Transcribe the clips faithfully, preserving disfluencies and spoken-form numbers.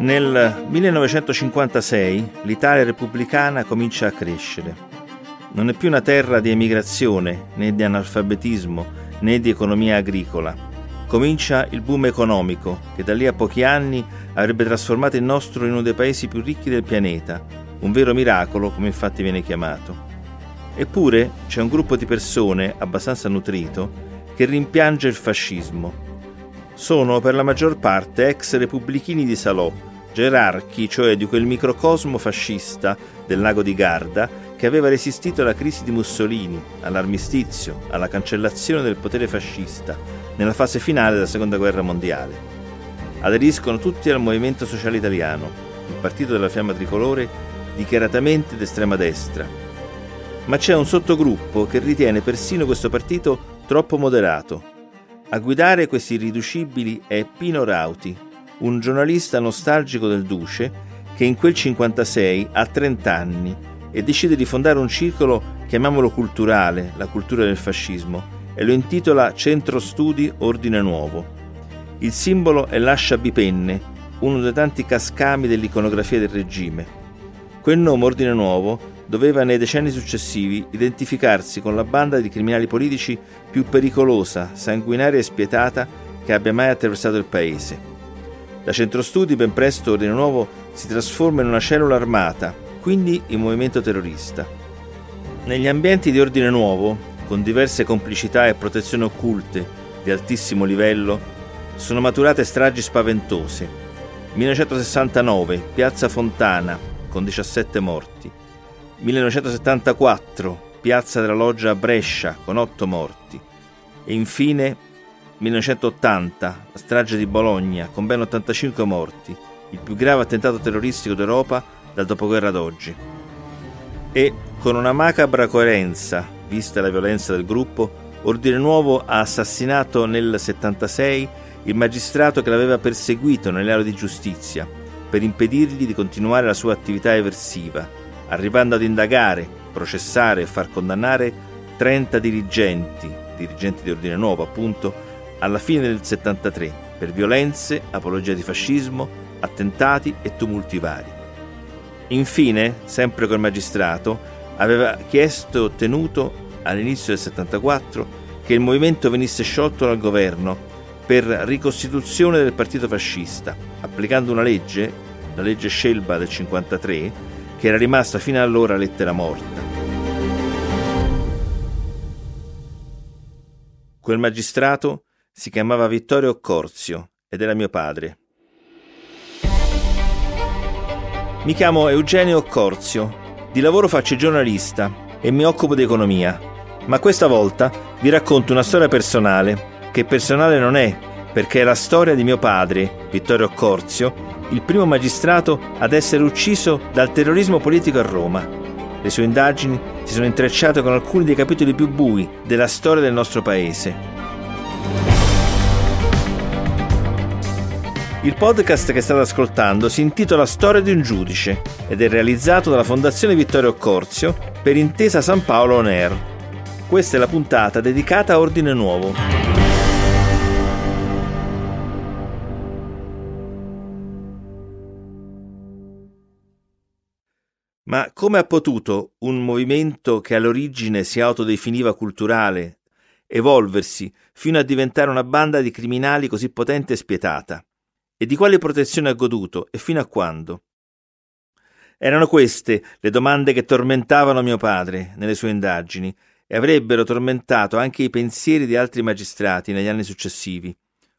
Nel millenovecentocinquantasei l'Italia repubblicana comincia a crescere. Non è più una terra di emigrazione, né di analfabetismo, né di economia agricola. Comincia il boom economico, che da lì a pochi anni avrebbe trasformato il nostro in uno dei paesi più ricchi del pianeta, un vero miracolo, come infatti viene chiamato. Eppure c'è un gruppo di persone, abbastanza nutrito, che rimpiange il fascismo. Sono per la maggior parte ex repubblichini di Salò, gerarchi, cioè di quel microcosmo fascista del lago di Garda che aveva resistito alla crisi di Mussolini, all'armistizio, alla cancellazione del potere fascista nella fase finale della Seconda Guerra Mondiale. Aderiscono tutti al Movimento Sociale Italiano, il partito della Fiamma Tricolore dichiaratamente d'estrema destra. Ma c'è un sottogruppo che ritiene persino questo partito troppo moderato. A guidare questi irriducibili è Pino Rauti, un giornalista nostalgico del Duce che in quel cinquantasei ha trenta anni e decide di fondare un circolo, chiamiamolo culturale, la cultura del fascismo, e lo intitola Centro Studi Ordine Nuovo. Il simbolo è l'ascia bipenne, uno dei tanti cascami dell'iconografia del regime. Quel nome Ordine Nuovo doveva nei decenni successivi identificarsi con la banda di criminali politici più pericolosa, sanguinaria e spietata che abbia mai attraversato il paese. Da centro studi ben presto Ordine Nuovo si trasforma in una cellula armata, quindi in movimento terrorista. Negli ambienti di Ordine Nuovo, con diverse complicità e protezioni occulte di altissimo livello, sono maturate stragi spaventose. millenovecentosessantanove, Piazza Fontana, con diciassette morti. millenovecentosettantaquattro, Piazza della Loggia a Brescia, con otto morti. E infine, millenovecentottanta, la strage di Bologna, con ben ottantacinque morti, il più grave attentato terroristico d'Europa dal dopoguerra ad oggi. E, con una macabra coerenza, vista la violenza del gruppo, Ordine Nuovo ha assassinato nel settantasei il magistrato che l'aveva perseguito nelle aree di giustizia, per impedirgli di continuare la sua attività eversiva, arrivando ad indagare, processare e far condannare trenta dirigenti, dirigenti di Ordine Nuovo appunto, alla fine del settantatré, per violenze, apologia di fascismo, attentati e tumulti vari. Infine, sempre quel magistrato, aveva chiesto e ottenuto all'inizio del settantaquattro che il movimento venisse sciolto dal governo per ricostituzione del partito fascista, applicando una legge, la legge Scelba del cinquantatré, che era rimasta fino allora lettera morta. Quel magistrato si chiamava Vittorio Occorsio ed era mio padre. Mi chiamo Eugenio Occorsio, di lavoro faccio giornalista e mi occupo di economia, ma questa volta vi racconto una storia personale, che personale non è, perché è la storia di mio padre, Vittorio Occorsio, il primo magistrato ad essere ucciso dal terrorismo politico a Roma. Le sue indagini si sono intrecciate con alcuni dei capitoli più bui della storia del nostro paese. Il podcast che state ascoltando si intitola Storia di un giudice ed è realizzato dalla Fondazione Vittorio Occorsio per Intesa San Paolo On Air. Questa è la puntata dedicata a Ordine Nuovo. Ma come ha potuto un movimento che all'origine si autodefiniva culturale evolversi fino a diventare una banda di criminali così potente e spietata? E di quale protezione ha goduto e fino a quando? Erano queste le domande che tormentavano mio padre nelle sue indagini e avrebbero tormentato anche i pensieri di altri magistrati negli anni successivi,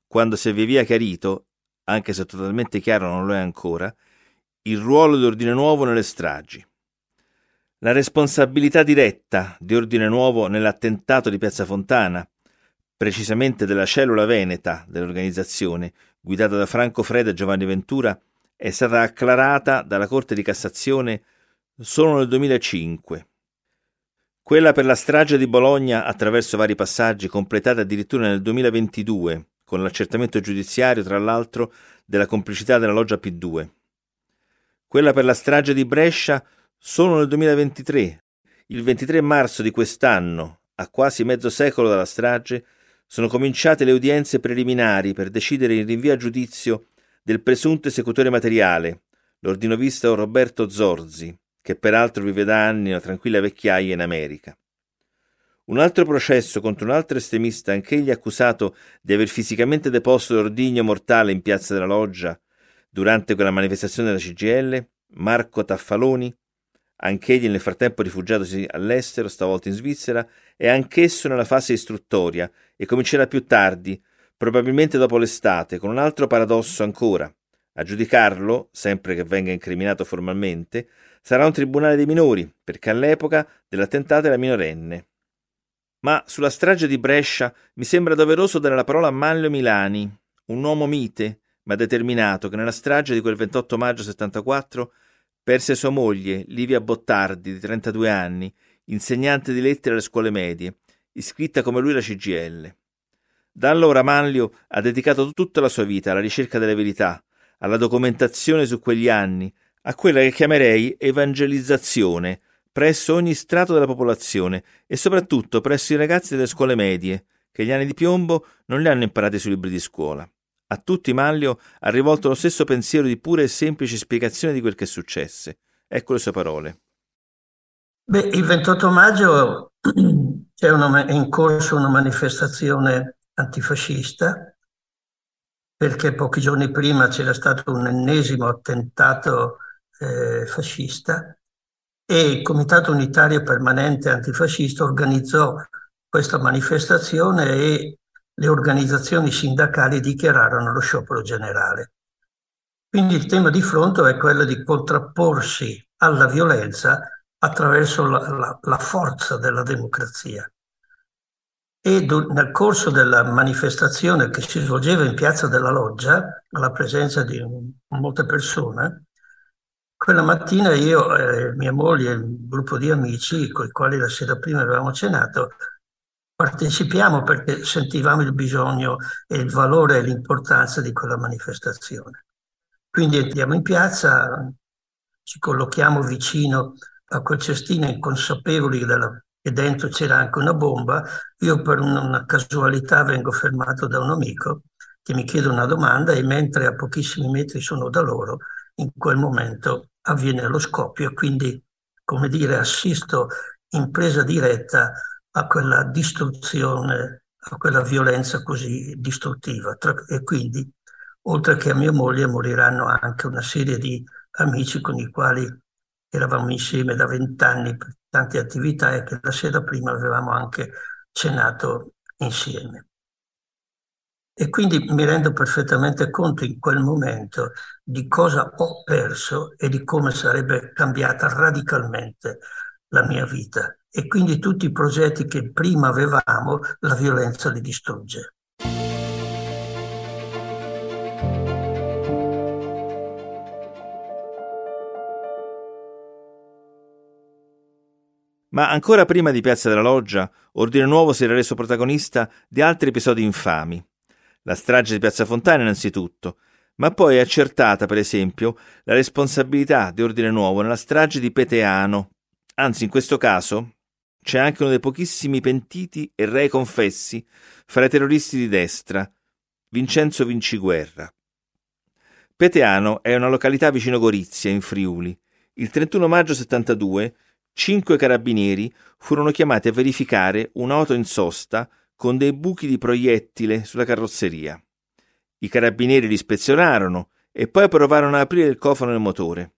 quando si è via via chiarito, anche se totalmente chiaro non lo è ancora, il ruolo di Ordine Nuovo nelle stragi. La responsabilità diretta di Ordine Nuovo nell'attentato di Piazza Fontana, precisamente della cellula veneta dell'organizzazione, guidata da Franco Freda e Giovanni Ventura, è stata acclarata dalla Corte di Cassazione solo nel duemilacinque, Quella per la strage di Bologna, attraverso vari passaggi, completata addirittura nel duemilaventidue, con l'accertamento giudiziario, tra l'altro, della complicità della Loggia P due. Quella per la strage di Brescia solo nel duemilaventitré. Il ventitré marzo di quest'anno, a quasi mezzo secolo dalla strage, sono cominciate le udienze preliminari per decidere il rinvio a giudizio del presunto esecutore materiale, l'ordinovista Roberto Zorzi, che peraltro vive da anni una tranquilla vecchiaia in America. Un altro processo contro un altro estremista, anch'egli accusato di aver fisicamente deposto l'ordigno mortale in Piazza della Loggia durante quella manifestazione della C G I L, Marco Taffaloni, anch'egli nel frattempo rifugiatosi all'estero, stavolta in Svizzera, è anch'esso nella fase istruttoria e comincerà più tardi, probabilmente dopo l'estate, con un altro paradosso ancora. A giudicarlo, sempre che venga incriminato formalmente, sarà un tribunale dei minori, perché all'epoca dell'attentato era minorenne. Ma sulla strage di Brescia mi sembra doveroso dare la parola a Manlio Milani, un uomo mite ma determinato che nella strage di quel ventotto maggio settantaquattro perse sua moglie, Livia Bottardi, di trentadue anni, insegnante di lettere alle scuole medie, iscritta come lui alla C G I L. Da allora Manlio ha dedicato tutta la sua vita alla ricerca della verità, alla documentazione su quegli anni, a quella che chiamerei evangelizzazione, presso ogni strato della popolazione e soprattutto presso i ragazzi delle scuole medie, che gli anni di piombo non li hanno imparati sui libri di scuola. A tutti Manlio ha rivolto lo stesso pensiero di pura e semplice spiegazione di quel che successe. Ecco le sue parole. Beh, il ventotto maggio c'è una, è in corso una manifestazione antifascista, perché pochi giorni prima c'era stato un ennesimo attentato eh, fascista e il Comitato Unitario Permanente Antifascista organizzò questa manifestazione e le organizzazioni sindacali dichiararono lo sciopero generale. Quindi il tema di fronte è quello di contrapporsi alla violenza attraverso la, la, la forza della democrazia. E do, nel corso della manifestazione che si svolgeva in Piazza della Loggia, alla presenza di un, molte persone, quella mattina io, eh, mia moglie e un gruppo di amici con i quali la sera prima avevamo cenato, partecipiamo perché sentivamo il bisogno e il valore e l'importanza di quella manifestazione. Quindi andiamo in piazza, ci collochiamo vicino a quel cestino, inconsapevoli della, che dentro c'era anche una bomba. Io per una casualità vengo fermato da un amico che mi chiede una domanda e mentre a pochissimi metri sono da loro, in quel momento avviene lo scoppio, quindi, come dire, assisto in presa diretta a quella distruzione, a quella violenza così distruttiva. E quindi, oltre che a mia moglie, moriranno anche una serie di amici con i quali eravamo insieme da vent'anni per tante attività e che la sera prima avevamo anche cenato insieme. E quindi mi rendo perfettamente conto in quel momento di cosa ho perso e di come sarebbe cambiata radicalmente la mia vita. E quindi tutti i progetti che prima avevamo, la violenza li distrugge. Ma ancora prima di Piazza della Loggia, Ordine Nuovo si era reso protagonista di altri episodi infami. La strage di Piazza Fontana innanzitutto, ma poi è accertata, per esempio, la responsabilità di Ordine Nuovo nella strage di Peteano. Anzi, in questo caso c'è anche uno dei pochissimi pentiti e rei confessi fra i terroristi di destra, Vincenzo Vinciguerra. Peteano è una località vicino Gorizia, in Friuli. Il trentuno maggio settantadue, cinque carabinieri furono chiamati a verificare un'auto in sosta con dei buchi di proiettile sulla carrozzeria. I carabinieri li ispezionarono e poi provarono ad aprire il cofano del motore.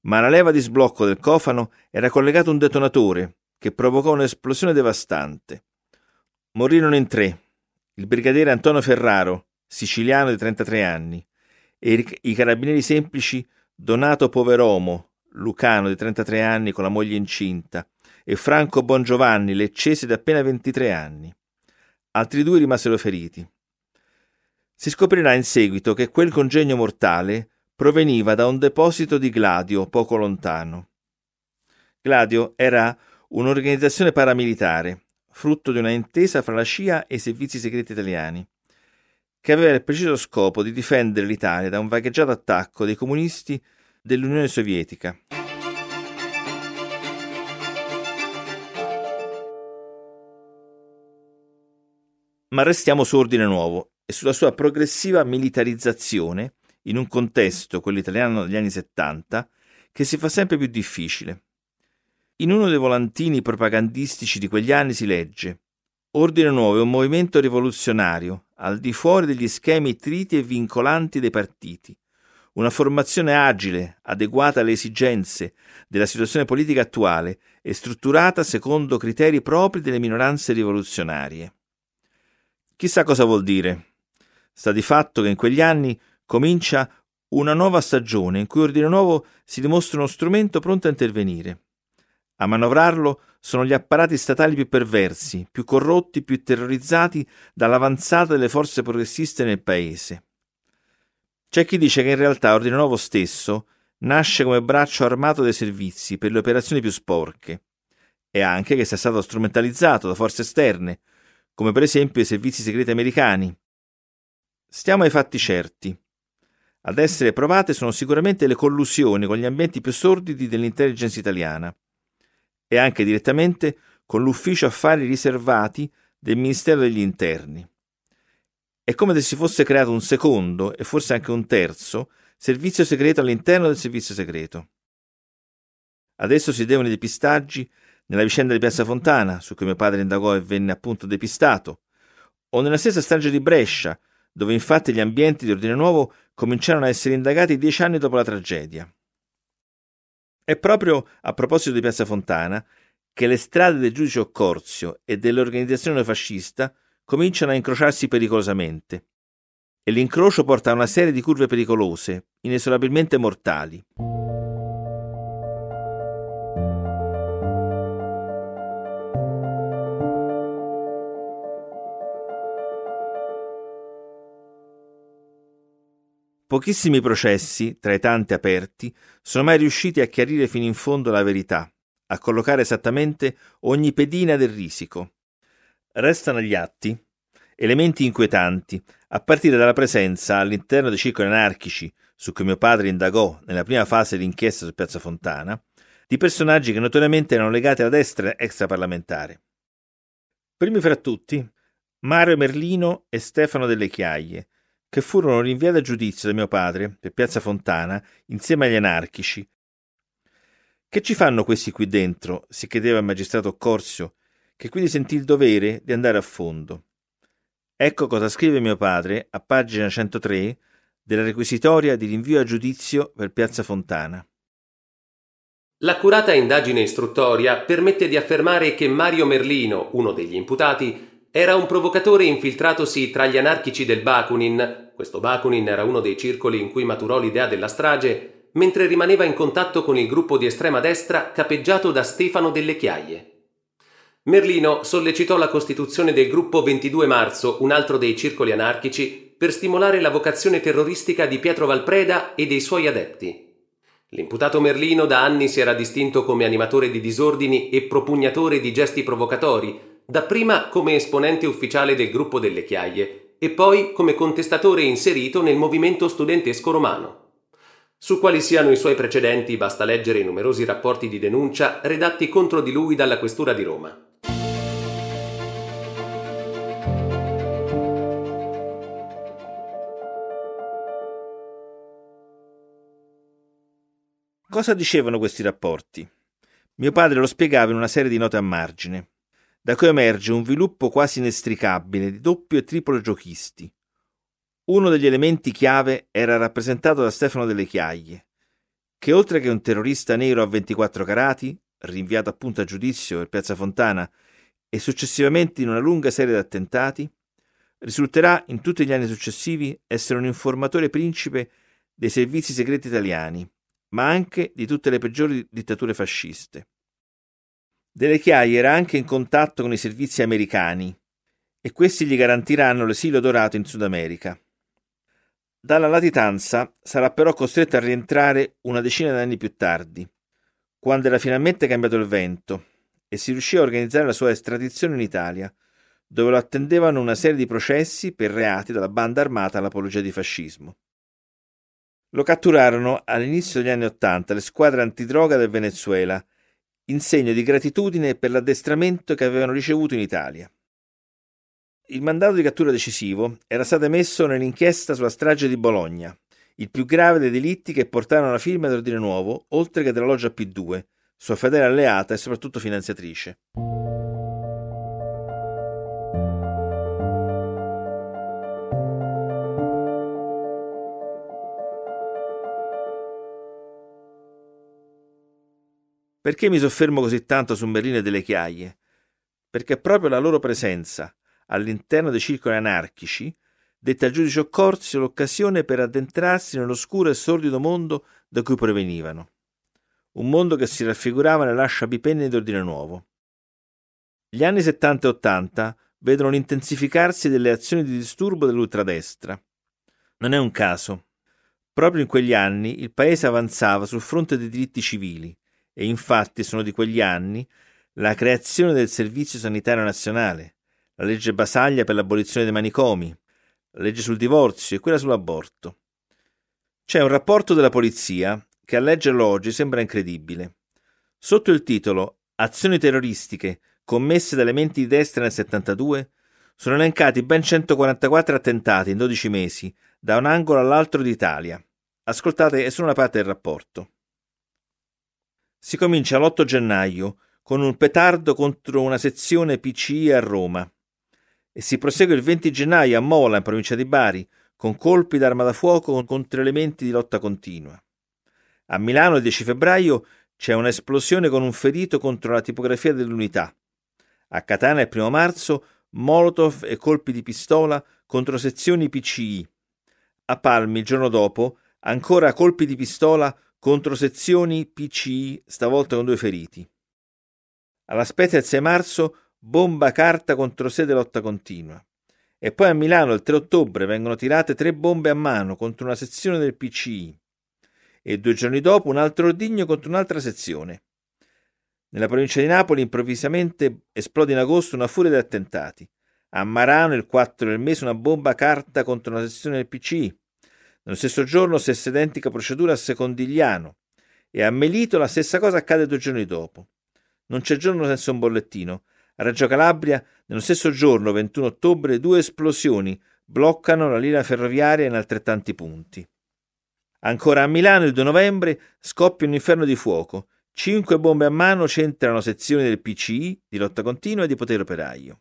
Ma alla leva di sblocco del cofano era collegato un detonatore che provocò un'esplosione devastante. Morirono in tre: il brigadiere Antonio Ferraro, siciliano di trentatré anni, e i carabinieri semplici Donato Poveromo, lucano di trentatré anni con la moglie incinta, e Franco Bongiovanni, leccese di appena ventitré anni. Altri due rimasero feriti. Si scoprirà in seguito che quel congegno mortale proveniva da un deposito di Gladio poco lontano. Gladio era un'organizzazione paramilitare, frutto di una intesa fra la scia e i servizi segreti italiani, che aveva il preciso scopo di difendere l'Italia da un vagheggiato attacco dei comunisti dell'Unione Sovietica. Ma restiamo su Ordine Nuovo e sulla sua progressiva militarizzazione in un contesto, quello italiano degli anni settanta, che si fa sempre più difficile. In uno dei volantini propagandistici di quegli anni si legge: Ordine Nuovo è un movimento rivoluzionario, al di fuori degli schemi triti e vincolanti dei partiti, una formazione agile, adeguata alle esigenze della situazione politica attuale e strutturata secondo criteri propri delle minoranze rivoluzionarie. Chissà cosa vuol dire. Sta di fatto che in quegli anni comincia una nuova stagione in cui Ordine Nuovo si dimostra uno strumento pronto a intervenire. A manovrarlo sono gli apparati statali più perversi, più corrotti, più terrorizzati dall'avanzata delle forze progressiste nel paese. C'è chi dice che in realtà Ordine Nuovo stesso nasce come braccio armato dei servizi per le operazioni più sporche, e anche che sia stato strumentalizzato da forze esterne, come per esempio i servizi segreti americani. Stiamo ai fatti certi. Ad essere provate sono sicuramente le collusioni con gli ambienti più sordidi dell'intelligence italiana, e anche direttamente con l'ufficio affari riservati del Ministero degli Interni. È come se si fosse creato un secondo, e forse anche un terzo, servizio segreto all'interno del servizio segreto. Adesso si devono i depistaggi nella vicenda di Piazza Fontana, su cui mio padre indagò e venne appunto depistato, o nella stessa strage di Brescia, dove infatti gli ambienti di Ordine Nuovo cominciarono a essere indagati dieci anni dopo la tragedia. È proprio a proposito di Piazza Fontana che le strade del giudice Occorsio e dell'organizzazione fascista cominciano a incrociarsi pericolosamente, e l'incrocio porta a una serie di curve pericolose, inesorabilmente mortali. Pochissimi processi, tra i tanti aperti, sono mai riusciti a chiarire fino in fondo la verità, a collocare esattamente ogni pedina del risico. Restano agli atti elementi inquietanti, a partire dalla presenza all'interno dei circoli anarchici, su cui mio padre indagò nella prima fase dell'inchiesta su Piazza Fontana, di personaggi che notoriamente erano legati alla destra extraparlamentare. Primi fra tutti, Mario Merlino e Stefano Delle Chiaie, che furono rinviati a giudizio da mio padre per Piazza Fontana insieme agli anarchici. Che ci fanno questi qui dentro? Si chiedeva il magistrato Occorsio, che quindi sentì il dovere di andare a fondo. Ecco cosa scrive mio padre a pagina centotré della requisitoria di rinvio a giudizio per Piazza Fontana. L'accurata indagine istruttoria permette di affermare che Mario Merlino, uno degli imputati, era un provocatore infiltratosi tra gli anarchici del Bakunin. Questo Bakunin era uno dei circoli in cui maturò l'idea della strage, mentre rimaneva in contatto con il gruppo di estrema destra capeggiato da Stefano Delle Chiaie. Merlino sollecitò la costituzione del gruppo ventidue marzo, un altro dei circoli anarchici, per stimolare la vocazione terroristica di Pietro Valpreda e dei suoi adepti. L'imputato Merlino da anni si era distinto come animatore di disordini e propugnatore di gesti provocatori, dapprima come esponente ufficiale del gruppo Delle Chiaie e poi come contestatore inserito nel movimento studentesco romano. Su quali siano i suoi precedenti basta leggere i numerosi rapporti di denuncia redatti contro di lui dalla Questura di Roma. Cosa dicevano questi rapporti? Mio padre lo spiegava in una serie di note a margine, da cui emerge un viluppo quasi inestricabile di doppio e triplo giochisti. Uno degli elementi chiave era rappresentato da Stefano Delle Chiaie, che oltre che un terrorista nero a ventiquattro carati, rinviato appunto a giudizio per Piazza Fontana e successivamente in una lunga serie di attentati, risulterà in tutti gli anni successivi essere un informatore principe dei servizi segreti italiani, ma anche di tutte le peggiori dittature fasciste. Delle Chiaie era anche in contatto con i servizi americani, e questi gli garantiranno l'esilio dorato in Sud America. Dalla latitanza sarà però costretto a rientrare una decina d'anni più tardi, quando era finalmente cambiato il vento e si riuscì a organizzare la sua estradizione in Italia, dove lo attendevano una serie di processi per reati dalla banda armata all'apologia di fascismo. Lo catturarono all'inizio degli anni Ottanta le squadre antidroga del Venezuela, in segno di gratitudine per l'addestramento che avevano ricevuto in Italia. Il mandato di cattura decisivo era stato emesso nell'inchiesta sulla strage di Bologna, il più grave dei delitti che portarono alla firma dell'Ordine Nuovo, oltre che della Loggia P due, sua fedele alleata e soprattutto finanziatrice. Perché mi soffermo così tanto su Merlino e Delle Chiaie? Perché proprio la loro presenza all'interno dei circoli anarchici dette al giudice Occorsio l'occasione per addentrarsi nell'oscuro e sordido mondo da cui provenivano, un mondo che si raffigurava nella lasciapipenne d'Ordine Nuovo. Gli anni settanta e ottanta vedono l'intensificarsi delle azioni di disturbo dell'ultradestra. Non è un caso. Proprio in quegli anni il paese avanzava sul fronte dei diritti civili e infatti sono di quegli anni la creazione del Servizio Sanitario Nazionale, la legge Basaglia per l'abolizione dei manicomi, la legge sul divorzio e quella sull'aborto. C'è un rapporto della polizia che a leggerlo oggi sembra incredibile. Sotto il titolo «Azioni terroristiche commesse da elementi di destra nel settantadue» sono elencati ben centoquarantaquattro attentati in dodici mesi da un angolo all'altro d'Italia. Ascoltate, è solo una parte del rapporto. Si comincia l'otto gennaio con un petardo contro una sezione P C I a Roma, e si prosegue il venti gennaio a Mola, in provincia di Bari, con colpi d'arma da fuoco contro elementi di lotta continua. A Milano il dieci febbraio c'è un'esplosione con un ferito contro la tipografia dell'Unità. A Catania il primo marzo molotov e colpi di pistola contro sezioni P C I. A Palmi il giorno dopo ancora colpi di pistola contro sezioni P C I, stavolta con due feriti. Alla Spezia il sei marzo bomba carta contro sede lotta continua. E poi a Milano il tre ottobre vengono tirate tre bombe a mano contro una sezione del P C I e due giorni dopo un altro ordigno contro un'altra sezione. Nella provincia di Napoli improvvisamente esplode in agosto una furia di attentati. A Marano il quattro del mese una bomba carta contro una sezione del P C I. Nello stesso giorno stessa identica procedura a Secondigliano e a Melito la stessa cosa accade due giorni dopo. Non c'è giorno senza un bollettino. A Reggio Calabria, nello stesso giorno, ventuno ottobre, due esplosioni bloccano la linea ferroviaria in altrettanti punti. Ancora a Milano, il due novembre, scoppia un inferno di fuoco. Cinque bombe a mano centrano sezioni del P C I, di lotta continua e di potere operaio.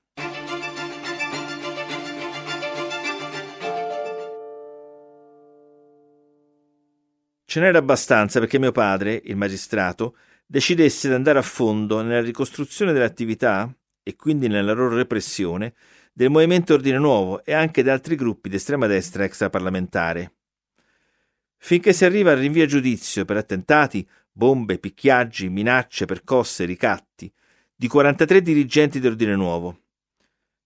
Ce n'era abbastanza perché mio padre, il magistrato, decidesse di andare a fondo nella ricostruzione delle attività e quindi nella loro repressione del Movimento Ordine Nuovo e anche di altri gruppi di estrema destra extraparlamentare. Finché si arriva al rinvio a giudizio per attentati, bombe, picchiaggi, minacce, percosse, ricatti, di quarantatré dirigenti dell'Ordine Nuovo.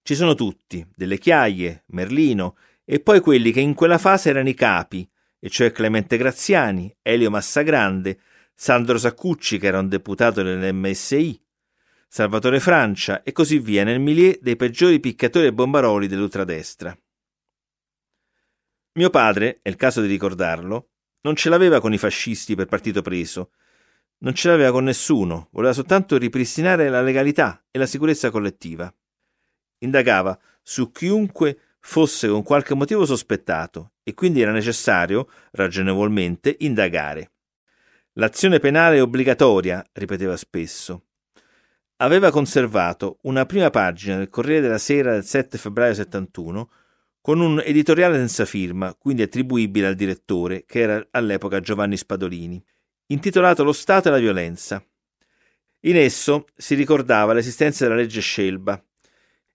Ci sono tutti, Delle Chiaie, Merlino e poi quelli che in quella fase erano i capi, e cioè Clemente Graziani, Elio Massagrande, Sandro Saccucci, che era un deputato dell'M S I, Salvatore Francia e così via nel milieu dei peggiori picchiatori e bombaroli dell'ultradestra. Mio padre, è il caso di ricordarlo, non ce l'aveva con i fascisti per partito preso, non ce l'aveva con nessuno, voleva soltanto ripristinare la legalità e la sicurezza collettiva. Indagava su chiunque fosse con qualche motivo sospettato e quindi era necessario, ragionevolmente, indagare. L'azione penale è obbligatoria, ripeteva spesso. Aveva conservato una prima pagina del Corriere della Sera del sette febbraio settantuno con un editoriale senza firma, quindi attribuibile al direttore, che era all'epoca Giovanni Spadolini, intitolato Lo Stato e la violenza. In esso si ricordava l'esistenza della legge Scelba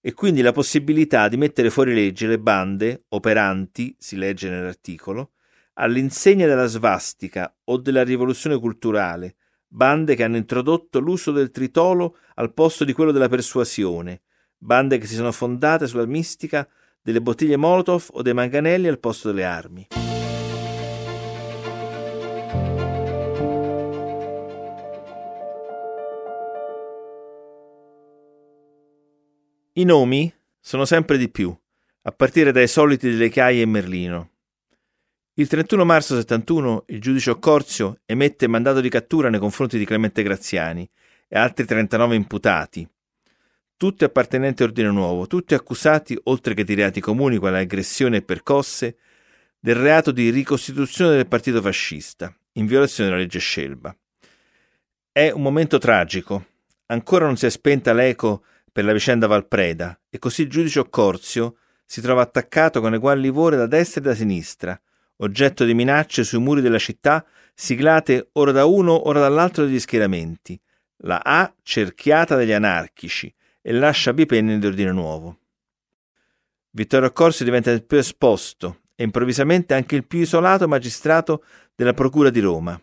e quindi la possibilità di mettere fuori legge le bande operanti, si legge nell'articolo, all'insegna della svastica o della rivoluzione culturale, bande che hanno introdotto l'uso del tritolo al posto di quello della persuasione, bande che si sono fondate sulla mistica delle bottiglie Molotov o dei manganelli al posto delle armi. I nomi sono sempre di più, a partire dai soliti Delle Chiaie e Merlino. Il trentuno marzo settantuno il giudice Occorsio emette mandato di cattura nei confronti di Clemente Graziani e altri trentanove imputati, tutti appartenenti a Ordine Nuovo, tutti accusati, oltre che di reati comuni quali aggressione e percosse, del reato di ricostituzione del partito fascista, in violazione della legge Scelba. È un momento tragico. Ancora non si è spenta l'eco per la vicenda Valpreda e così il giudice Occorsio si trova attaccato con egual livore da destra e da sinistra, oggetto di minacce sui muri della città siglate ora da uno ora dall'altro degli schieramenti, la A cerchiata dagli anarchici e lascia bipenne di Ordine Nuovo. Vittorio Occorsio diventa il più esposto e improvvisamente anche il più isolato magistrato della Procura di Roma.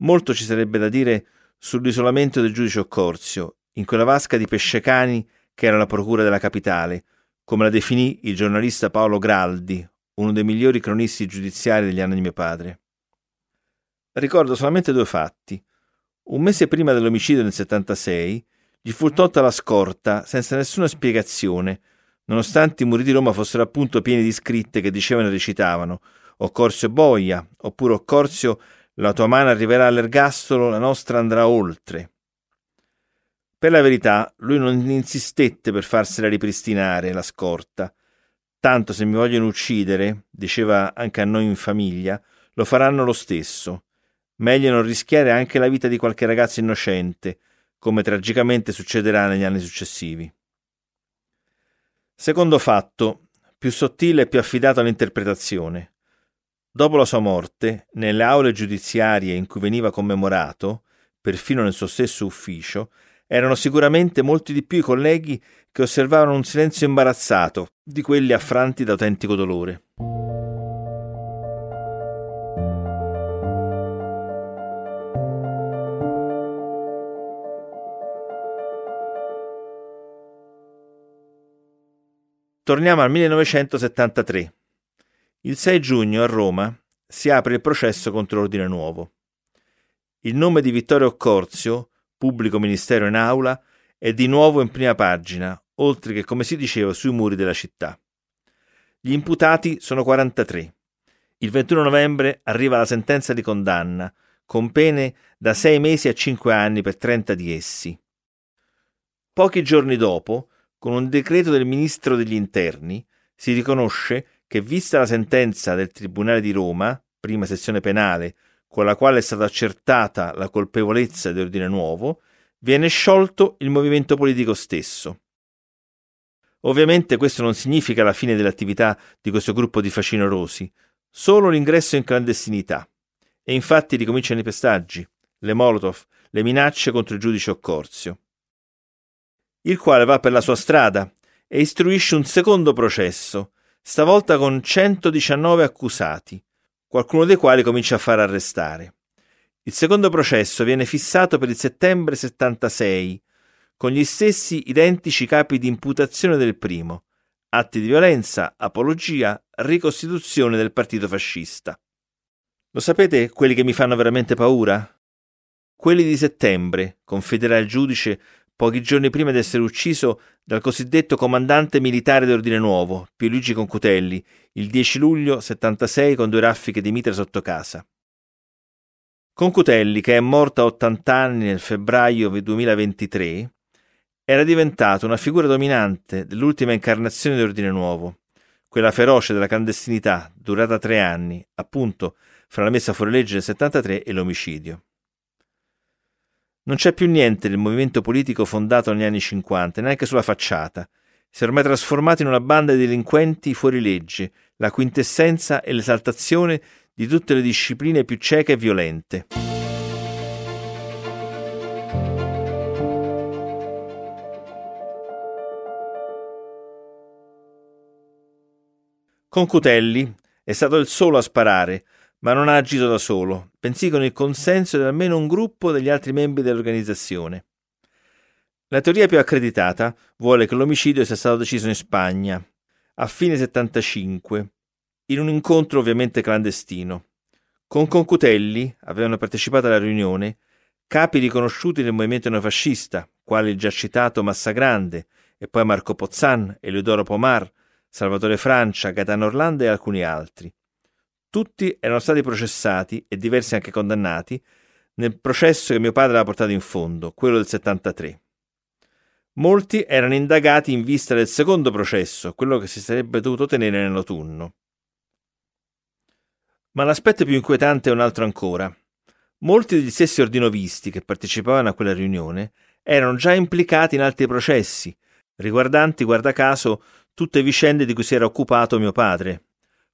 Molto ci sarebbe da dire sull'isolamento del giudice Occorsio in quella vasca di pescecani che era la Procura della Capitale, come la definì il giornalista Paolo Graldi, uno dei migliori cronisti giudiziari degli anni di mio padre. Ricordo solamente due fatti. Un mese prima dell'omicidio nel settantasei gli fu tolta la scorta senza nessuna spiegazione, nonostante i muri di Roma fossero appunto pieni di scritte che dicevano e recitavano «Occorsio boia» oppure «Occorsio, la tua mano arriverà all'ergastolo, la nostra andrà oltre». Per la verità, lui non insistette per farsela ripristinare la scorta. Tanto se mi vogliono uccidere, diceva anche a noi in famiglia, lo faranno lo stesso. Meglio non rischiare anche la vita di qualche ragazzo innocente, come tragicamente succederà negli anni successivi. Secondo fatto, più sottile e più affidato all'interpretazione. Dopo la sua morte, nelle aule giudiziarie in cui veniva commemorato, perfino nel suo stesso ufficio, erano sicuramente molti di più i colleghi che osservavano un silenzio imbarazzato di quelli affranti da autentico dolore. Torniamo al millenovecentosettantatré. Il sei giugno a Roma si apre il processo contro Ordine Nuovo. Il nome di Vittorio Occorsio, pubblico ministero in aula, è di nuovo in prima pagina, oltre che, come si diceva, sui muri della città. Gli imputati sono quarantatré. Il ventuno novembre arriva la sentenza di condanna, con pene da sei mesi a cinque anni per trenta di essi. Pochi giorni dopo, con un decreto del Ministro degli Interni, si riconosce che, vista la sentenza del Tribunale di Roma, prima sezione penale, con la quale è stata accertata la colpevolezza di Ordine Nuovo, viene sciolto il movimento politico stesso. Ovviamente questo non significa la fine dell'attività di questo gruppo di facinorosi, solo l'ingresso in clandestinità. E infatti ricominciano i pestaggi, le molotov, le minacce contro il giudice Occorsio, il quale va per la sua strada e istruisce un secondo processo, stavolta con centodiciannove accusati, qualcuno dei quali comincia a far arrestare. Il secondo processo viene fissato per il settembre settantasei, con gli stessi identici capi di imputazione del primo: atti di violenza, apologia, ricostituzione del partito fascista. Lo sapete quelli che mi fanno veramente paura? Quelli di settembre, confiderà il giudice pochi giorni prima di essere ucciso dal cosiddetto comandante militare d'Ordine Nuovo, Pierluigi Concutelli, il dieci luglio settantasei con due raffiche di mitra sotto casa. Concutelli, che è morto a ottanta anni nel febbraio duemilaventitré, era diventato una figura dominante dell'ultima incarnazione dell'Ordine Nuovo, quella feroce della clandestinità durata tre anni, appunto fra la messa fuori legge del settantatré e l'omicidio. Non c'è più niente del movimento politico fondato negli anni cinquanta, neanche sulla facciata. Si è ormai trasformato in una banda di delinquenti fuori legge, la quintessenza e l'esaltazione di tutte le discipline più cieche e violente. Concutelli è stato il solo a sparare, ma non ha agito da solo, bensì con il consenso di almeno un gruppo degli altri membri dell'organizzazione. La teoria più accreditata vuole che l'omicidio sia stato deciso in Spagna, a fine settantacinque, in un incontro ovviamente clandestino. Con Concutelli avevano partecipato alla riunione capi riconosciuti nel movimento neofascista, quali il già citato Massagrande e poi Marco Pozzan, Eleodoro Pomar, Salvatore Francia, Gatano Orlando e alcuni altri. Tutti erano stati processati e diversi anche condannati nel processo che mio padre aveva portato in fondo, quello del settantatré. Molti erano indagati in vista del secondo processo, quello che si sarebbe dovuto tenere nell'autunno. Ma l'aspetto più inquietante è un altro ancora. Molti degli stessi ordinovisti che partecipavano a quella riunione erano già implicati in altri processi, riguardanti, guarda caso, tutte vicende di cui si era occupato mio padre.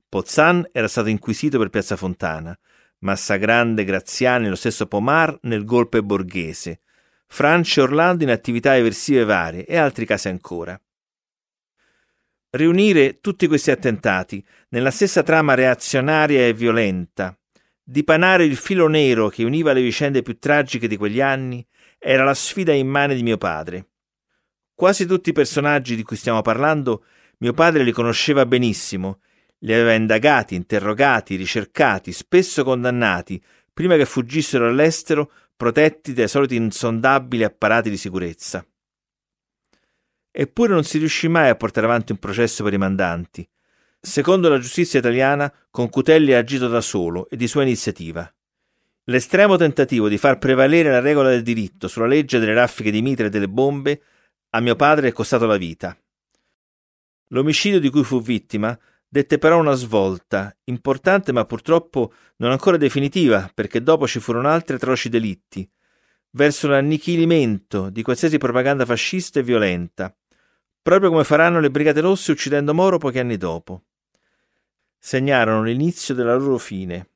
Pozzan era stato inquisito per Piazza Fontana, Massagrande, Graziani, lo stesso Pomar nel golpe borghese, Francia e Orlando in attività eversive varie e altri casi ancora. Riunire tutti questi attentati nella stessa trama reazionaria e violenta, dipanare il filo nero che univa le vicende più tragiche di quegli anni, era la sfida immane di mio padre. Quasi tutti i personaggi di cui stiamo parlando mio padre li conosceva benissimo, li aveva indagati, interrogati, ricercati, spesso condannati, prima che fuggissero all'estero protetti dai soliti insondabili apparati di sicurezza. Eppure non si riuscì mai a portare avanti un processo per i mandanti. Secondo la giustizia italiana, Concutelli ha agito da solo e di sua iniziativa. L'estremo tentativo di far prevalere la regola del diritto sulla legge delle raffiche di mitra e delle bombe a mio padre è costato la vita. L'omicidio di cui fu vittima dette però una svolta, importante ma purtroppo non ancora definitiva, perché dopo ci furono altri atroci delitti, verso l'annichilimento di qualsiasi propaganda fascista e violenta, proprio come faranno le Brigate Rosse uccidendo Moro pochi anni dopo. Segnarono l'inizio della loro fine,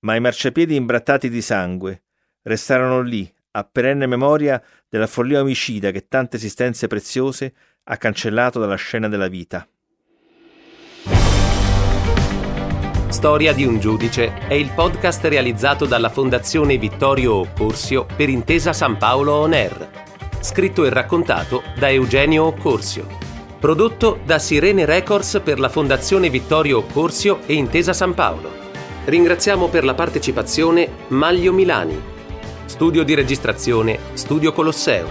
ma i marciapiedi imbrattati di sangue restarono lì, a perenne memoria della follia omicida che tante esistenze preziose ha cancellato dalla scena della vita. Storia di un giudice è il podcast realizzato dalla Fondazione Vittorio Occorsio per Intesa San Paolo On Air. Scritto e raccontato da Eugenio Occorsio. Prodotto da Sirene Records per la Fondazione Vittorio Occorsio e Intesa San Paolo. Ringraziamo per la partecipazione Manlio Milani. Studio di registrazione Studio Colosseo.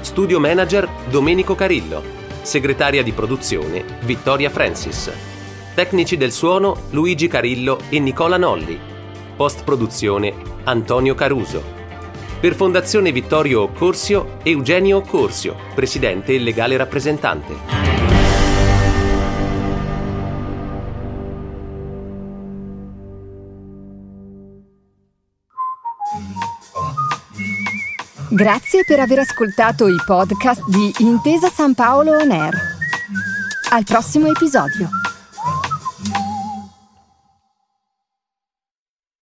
Studio manager Domenico Carillo. Segretaria di produzione Vittoria Francis. Tecnici del suono Luigi Carillo e Nicola Nolli. Post-produzione Antonio Caruso. Per Fondazione Vittorio Occorsio, Eugenio Occorsio, presidente e legale rappresentante. Grazie per aver ascoltato i podcast di Intesa San Paolo On Air. Al prossimo episodio.